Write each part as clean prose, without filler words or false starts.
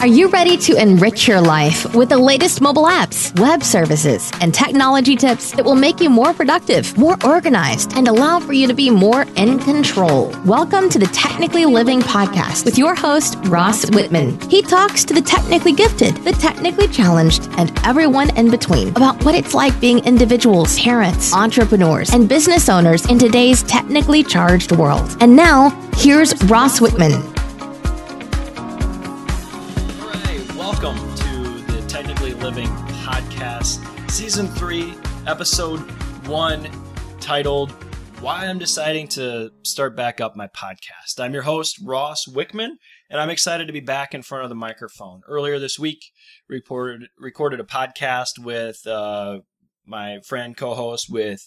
Are you ready to enrich your life with the latest mobile apps, web services, and technology tips that will make you more productive, more organized, and allow for you to be more in control? Welcome to the Technically Living Podcast with your host, Ross Whitman. He talks to the technically gifted, the technically challenged, and everyone in between about what it's like being individuals, parents, entrepreneurs, and business owners in today's technically charged world. And now, here's Ross Whitman. Welcome to the Technically Living Podcast, Season 3, Episode 1, titled, Why I'm Deciding to Start Back Up My Podcast. I'm your host, Ross Whitman, and I'm excited to be back in front of the microphone. Earlier this week, recorded a podcast with my friend, co-host with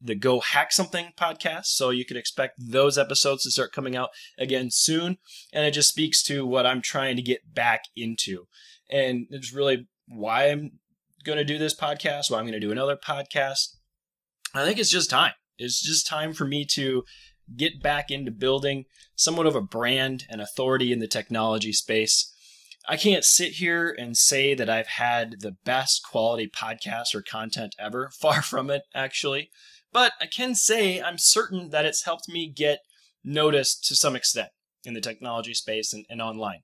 the Go Hack Something podcast, so you could expect those episodes to start coming out again soon, and it just speaks to what I'm trying to get back into, and it's really why I'm going to do this podcast, why I'm going to do another podcast. I think it's just time. It's just time for me to get back into building somewhat of a brand and authority in the technology space. I can't sit here and say that I've had the best quality podcast or content ever. Far from it, actually. But I can say I'm certain that it's helped me get noticed to some extent in the technology space and online.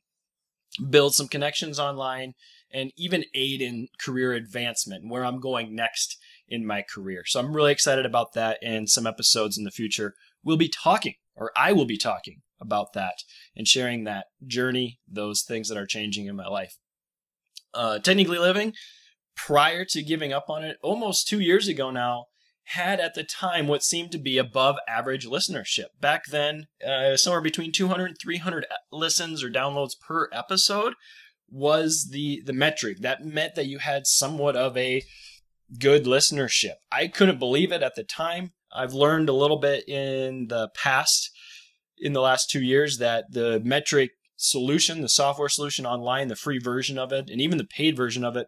Build some connections online and even aid in career advancement and where I'm going next in my career. So I'm really excited about that, and some episodes in the future we'll be talking, or I will be talking about that and sharing that journey, those things that are changing in my life. Technically Living, prior to giving up on it almost 2 years ago now, had at the time what seemed to be above average listenership. Back then, somewhere between 200 and 300 listens or downloads per episode was the metric. That meant that you had somewhat of a good listenership. I couldn't believe it at the time. I've learned a little bit in the last 2 years that the metric solution, the software solution online, the free version of it, and even the paid version of it,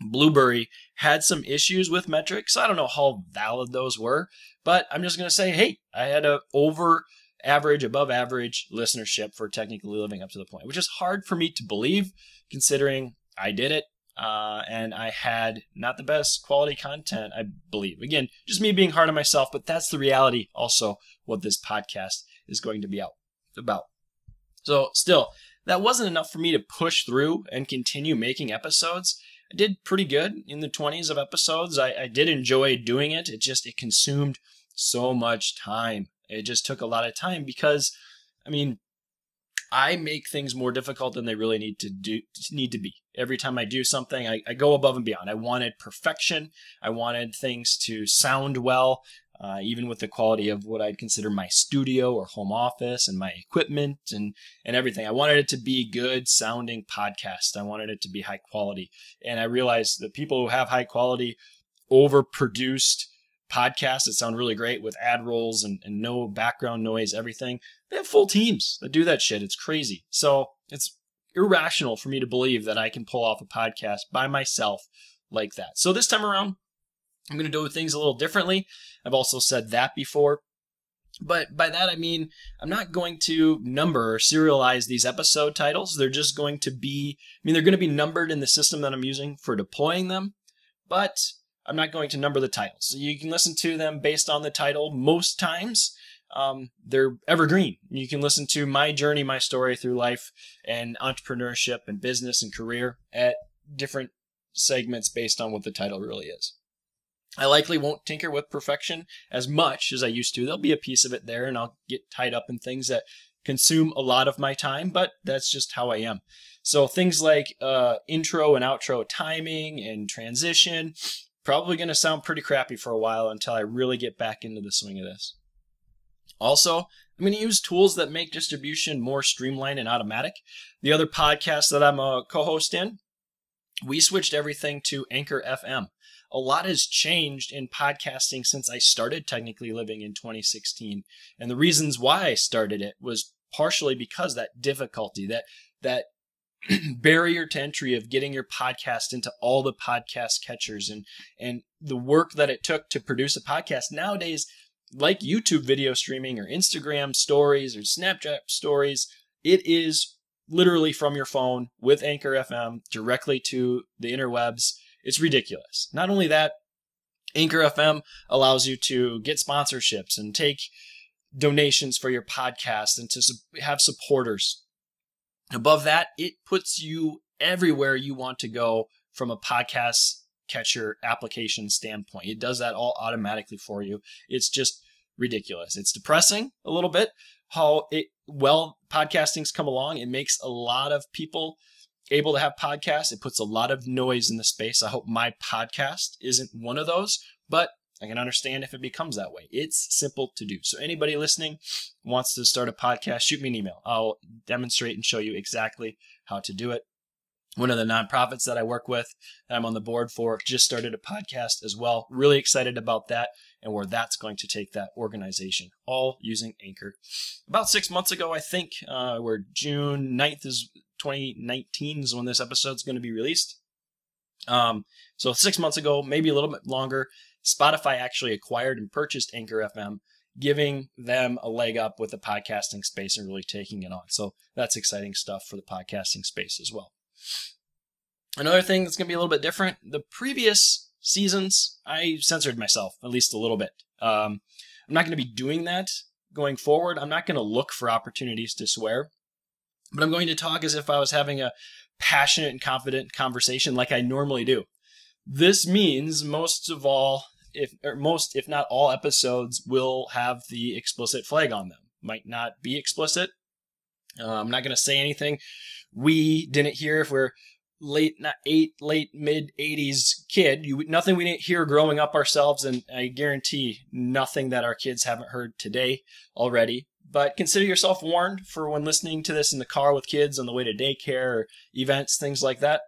Blueberry, had some issues with metrics. I don't know how valid those were, but I'm just going to say, hey, I had a over average, above average listenership for Technically Living up to the point, which is hard for me to believe considering I did it and I had not the best quality content, I believe. Again, just me being hard on myself, but that's the reality also what this podcast is going to be out about. So still, that wasn't enough for me to push through and continue making episodes. I did pretty good in the 20s of episodes. I did enjoy doing it. It consumed so much time. It just took a lot of time because, I mean, I make things more difficult than they really need to be. Every time I do something, I go above and beyond. I wanted perfection. I wanted things to sound well, even with the quality of what I'd consider my studio or home office and my equipment and everything. I wanted it to be good sounding podcast. I wanted it to be high quality. And I realized that people who have high quality, overproduced podcasts that sound really great with ad rolls and no background noise, everything, they have full teams that do that shit. It's crazy. So it's irrational for me to believe that I can pull off a podcast by myself like that. So this time around, I'm going to do things a little differently. I've also said that before. But by that, I mean, I'm not going to number or serialize these episode titles. They're just going to be, they're going to be numbered in the system that I'm using for deploying them. But I'm not going to number the titles. So you can listen to them based on the title most times. They're evergreen. You can listen to my journey, my story through life and entrepreneurship and business and career at different segments based on what the title really is. I likely won't tinker with perfection as much as I used to. There'll be a piece of it there, and I'll get tied up in things that consume a lot of my time, but that's just how I am. So things like intro and outro timing and transition, probably going to sound pretty crappy for a while until I really get back into the swing of this. Also, I'm going to use tools that make distribution more streamlined and automatic. The other podcast that I'm a co-host in, we switched everything to Anchor FM. A lot has changed in podcasting since I started Technically Living in 2016. And the reasons why I started it was partially because that difficulty, that barrier to entry of getting your podcast into all the podcast catchers and the work that it took to produce a podcast. Nowadays, like YouTube video streaming or Instagram stories or Snapchat stories, it is literally from your phone with Anchor FM directly to the interwebs. It's ridiculous. Not only that, Anchor FM allows you to get sponsorships and take donations for your podcast and to have supporters. Above that, it puts you everywhere you want to go from a podcast catcher application standpoint. It does that all automatically for you. It's just ridiculous. It's depressing a little bit how podcasting's come along. It makes a lot of people able to have podcasts. It puts a lot of noise in the space. I hope my podcast isn't one of those, but I can understand if it becomes that way. It's simple to do. So anybody listening wants to start a podcast, shoot me an email. I'll demonstrate and show you exactly how to do it. One of the nonprofits that I work with, that I'm on the board for, just started a podcast as well. Really excited about that and where that's going to take that organization, all using Anchor. About 6 months ago, I think, where June 9th is 2019 is when this episode is going to be released. So 6 months ago, maybe a little bit longer, Spotify actually acquired and purchased Anchor FM, giving them a leg up with the podcasting space and really taking it on. So that's exciting stuff for the podcasting space as well. Another thing that's going to be a little bit different, the previous seasons, I censored myself at least a little bit. I'm not going to be doing that going forward. I'm not going to look for opportunities to swear, but I'm going to talk as if I was having a passionate and confident conversation like I normally do. This means most, if not all episodes will have the explicit flag on them. Might not be explicit. I'm not going to say anything we didn't hear if we're mid 80s kid. Nothing we didn't hear growing up ourselves, and I guarantee nothing that our kids haven't heard today already. But consider yourself warned for when listening to this in the car with kids on the way to daycare or events, things like that.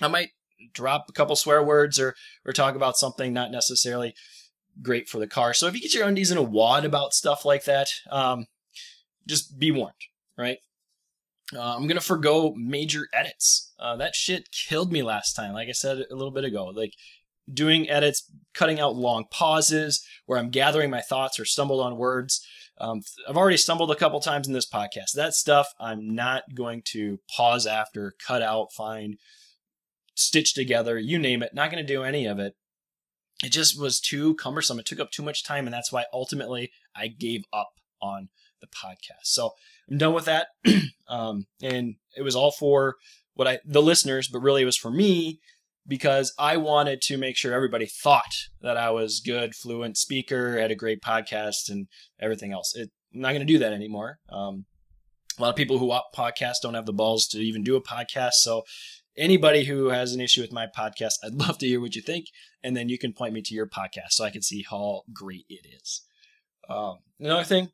I might drop a couple swear words or talk about something not necessarily great for the car. So if you get your undies in a wad about stuff like that, just be warned, right? I'm going to forgo major edits. That shit killed me last time, like I said a little bit ago. Like doing edits, cutting out long pauses where I'm gathering my thoughts or stumbled on words. I've already stumbled a couple times in this podcast. That stuff I'm not going to pause after, cut out, find, stitch together, you name it. Not going to do any of it. It just was too cumbersome. It took up too much time, and that's why ultimately I gave up on the podcast. So I'm done with that. And it was all for the listeners, but really it was for me because I wanted to make sure everybody thought that I was good, fluent speaker, had a great podcast and everything else. I'm not going to do that anymore. A lot of people who want podcasts don't have the balls to even do a podcast. So anybody who has an issue with my podcast, I'd love to hear what you think. And then you can point me to your podcast so I can see how great it is. Another thing,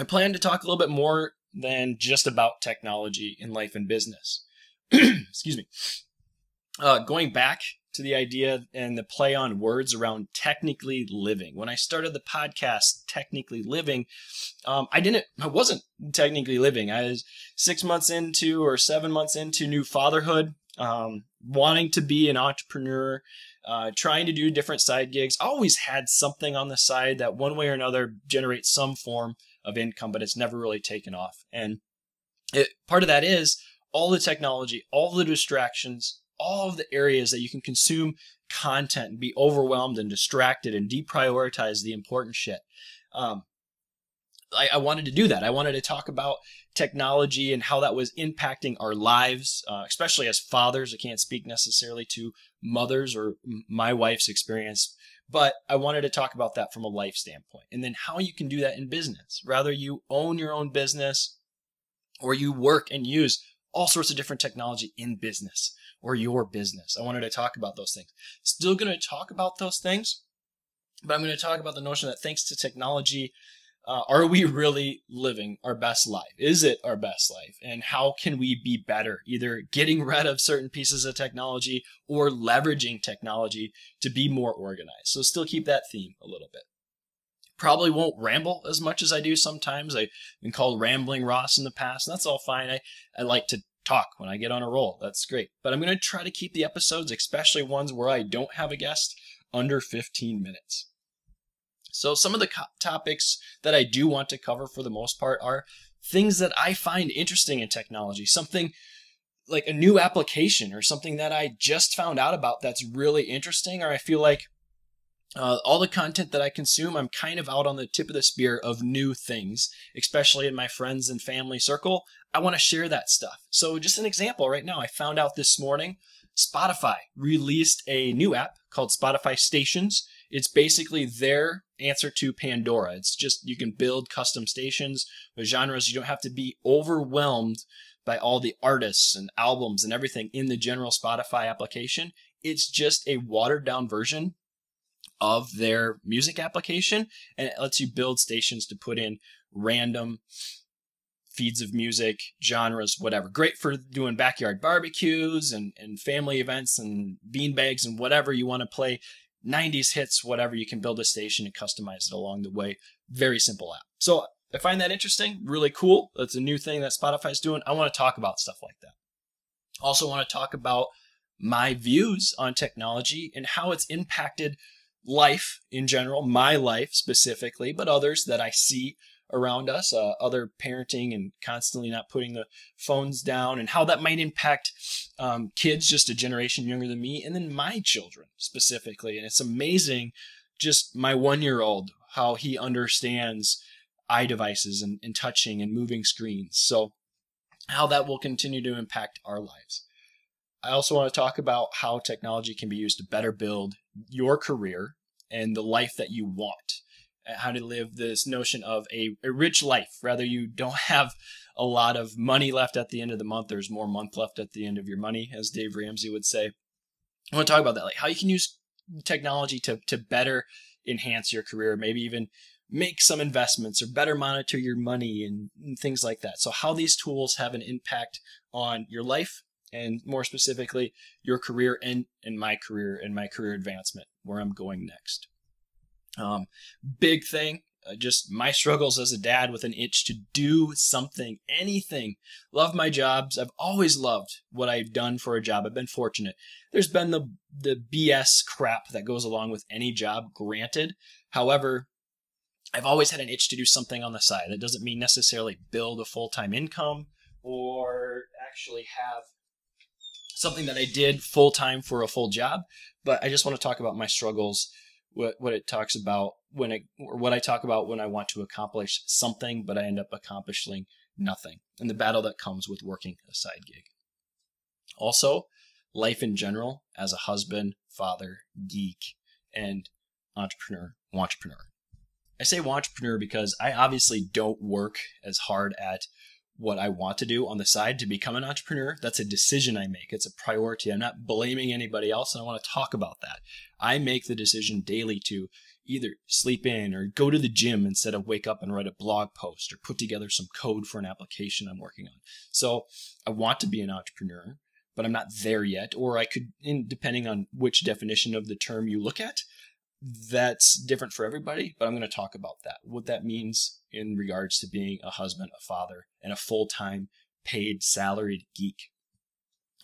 I plan to talk a little bit more than just about technology in life and business. Excuse me. Going back to the idea and the play on words around technically living. When I started the podcast, Technically Living, I wasn't technically living. I was 6 months into or 7 months into new fatherhood, wanting to be an entrepreneur, trying to do different side gigs. Always had something on the side that one way or another generates some form of income, but it's never really taken off. And part of that is all the technology, all the distractions, all of the areas that you can consume content and be overwhelmed and distracted and deprioritize the important shit. I wanted to do that. I wanted to talk about technology and how that was impacting our lives, especially as fathers. I can't speak necessarily to mothers or my wife's experience, but I wanted to talk about that from a life standpoint and then how you can do that in business. Rather, you own your own business or you work and use all sorts of different technology in business or your business. I wanted to talk about those things. Still going to talk about those things, but I'm going to talk about the notion that thanks to technology, are we really living our best life? Is it our best life? And how can we be better? Either getting rid of certain pieces of technology or leveraging technology to be more organized. So still keep that theme a little bit. Probably won't ramble as much as I do sometimes. I've been called Rambling Ross in the past, and that's all fine. I like to talk when I get on a roll. That's great. But I'm going to try to keep the episodes, especially ones where I don't have a guest, under 15 minutes. So some of the topics that I do want to cover for the most part are things that I find interesting in technology, something like a new application or something that I just found out about that's really interesting, or I feel like all the content that I consume, I'm kind of out on the tip of the spear of new things, especially in my friends and family circle. I want to share that stuff. So just an example right now, I found out this morning, Spotify released a new app called Spotify Stations. It's basically their answer to Pandora. It's just, you can build custom stations with genres. You don't have to be overwhelmed by all the artists and albums and everything in the general Spotify application. It's just a watered down version of their music application, and it lets you build stations to put in random feeds of music, genres, whatever. Great for doing backyard barbecues and family events and beanbags and whatever you want to play, 90s hits, whatever. You can build a station and customize it along the way. Very simple app. So I find that interesting, really cool. That's a new thing that Spotify's doing. I want to talk about stuff like that. Also want to talk about my views on technology and how it's impacted life in general, my life specifically, but others that I see around us, other parenting and constantly not putting the phones down, and how that might impact kids just a generation younger than me, and then my children specifically. And it's amazing, just my 1-year-old, how he understands iDevices and touching and moving screens. So how that will continue to impact our lives. I also want to talk about how technology can be used to better build your career and the life that you want, how to live this notion of a rich life. Rather, you don't have a lot of money left at the end of the month. There's more month left at the end of your money, as Dave Ramsey would say. I want to talk about that, like how you can use technology to better enhance your career, maybe even make some investments or better monitor your money and things like that. So how these tools have an impact on your life, and more specifically your career and my career and my career advancement, where I'm going next. Big thing, just my struggles as a dad with an itch to do something, anything. Love my jobs. I've always loved what I've done for a job. I've been fortunate. There's been the BS crap that goes along with any job, granted. However, I've always had an itch to do something on the side. That doesn't mean necessarily build a full-time income or actually have something that I did full-time for a full job. But I just want to talk about my struggles, what it talks about when I, or what I talk about when I want to accomplish something, but I end up accomplishing nothing, and the battle that comes with working a side gig. Also, life in general as a husband, father, geek, and entrepreneur. I say entrepreneur because I obviously don't work as hard at what I want to do on the side to become an entrepreneur. That's a decision I make. It's a priority. I'm not blaming anybody else, and I want to talk about that. I make the decision daily to either sleep in or go to the gym instead of wake up and write a blog post or put together some code for an application I'm working on. So I want to be an entrepreneur, but I'm not there yet. Or I could, depending on which definition of the term you look at, that's different for everybody, but I'm going to talk about that, what that means in regards to being a husband, a father, and a full-time paid salaried geek.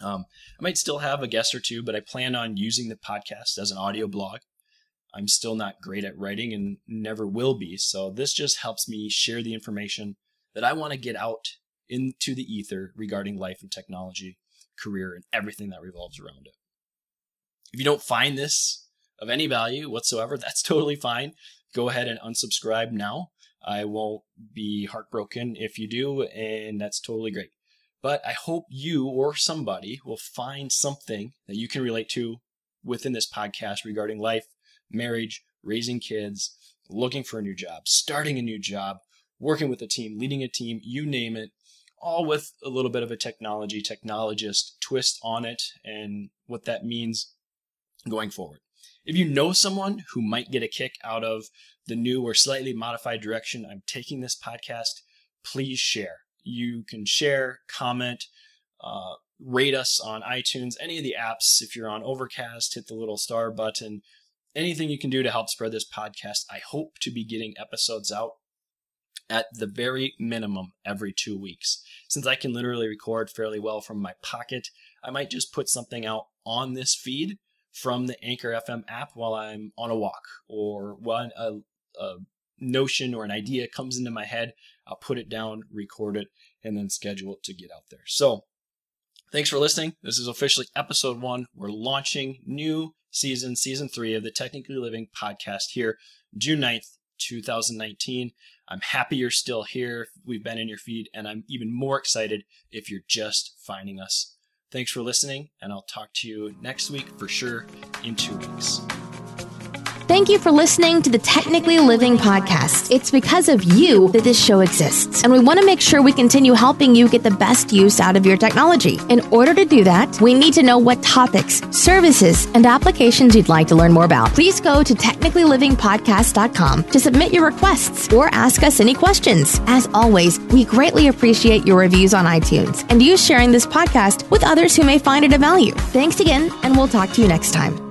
I might still have a guest or two, but I plan on using the podcast as an audio blog. I'm still not great at writing and never will be, so this just helps me share the information that I want to get out into the ether regarding life and technology, career, and everything that revolves around it. If you don't find this of any value whatsoever, that's totally fine. Go ahead and unsubscribe now. I won't be heartbroken if you do, and that's totally great. But I hope you or somebody will find something that you can relate to within this podcast regarding life, marriage, raising kids, looking for a new job, starting a new job, working with a team, leading a team, you name it, all with a little bit of a technologist twist on it and what that means going forward. If you know someone who might get a kick out of the new or slightly modified direction I'm taking this podcast, please share. You can share, comment, rate us on iTunes, any of the apps. If you're on Overcast, hit the little star button. Anything you can do to help spread this podcast. I hope to be getting episodes out at the very minimum every 2 weeks. Since I can literally record fairly well from my pocket, I might just put something out on this feed from the Anchor FM app while I'm on a walk or while a notion or an idea comes into my head, I'll put it down, record it, and then schedule it to get out there. So thanks for listening. This is officially episode 1. We're launching new season, season 3 of the Technically Living podcast here, June 9th, 2019. I'm happy you're still here. We've been in your feed, and I'm even more excited if you're just finding us. Thanks for listening, and I'll talk to you next week for sure in 2 weeks. Thank you for listening to the Technically Living Podcast. It's because of you that this show exists, and we want to make sure we continue helping you get the best use out of your technology. In order to do that, we need to know what topics, services, and applications you'd like to learn more about. Please go to technicallylivingpodcast.com to submit your requests or ask us any questions. As always, we greatly appreciate your reviews on iTunes and you sharing this podcast with others who may find it of value. Thanks again, and we'll talk to you next time.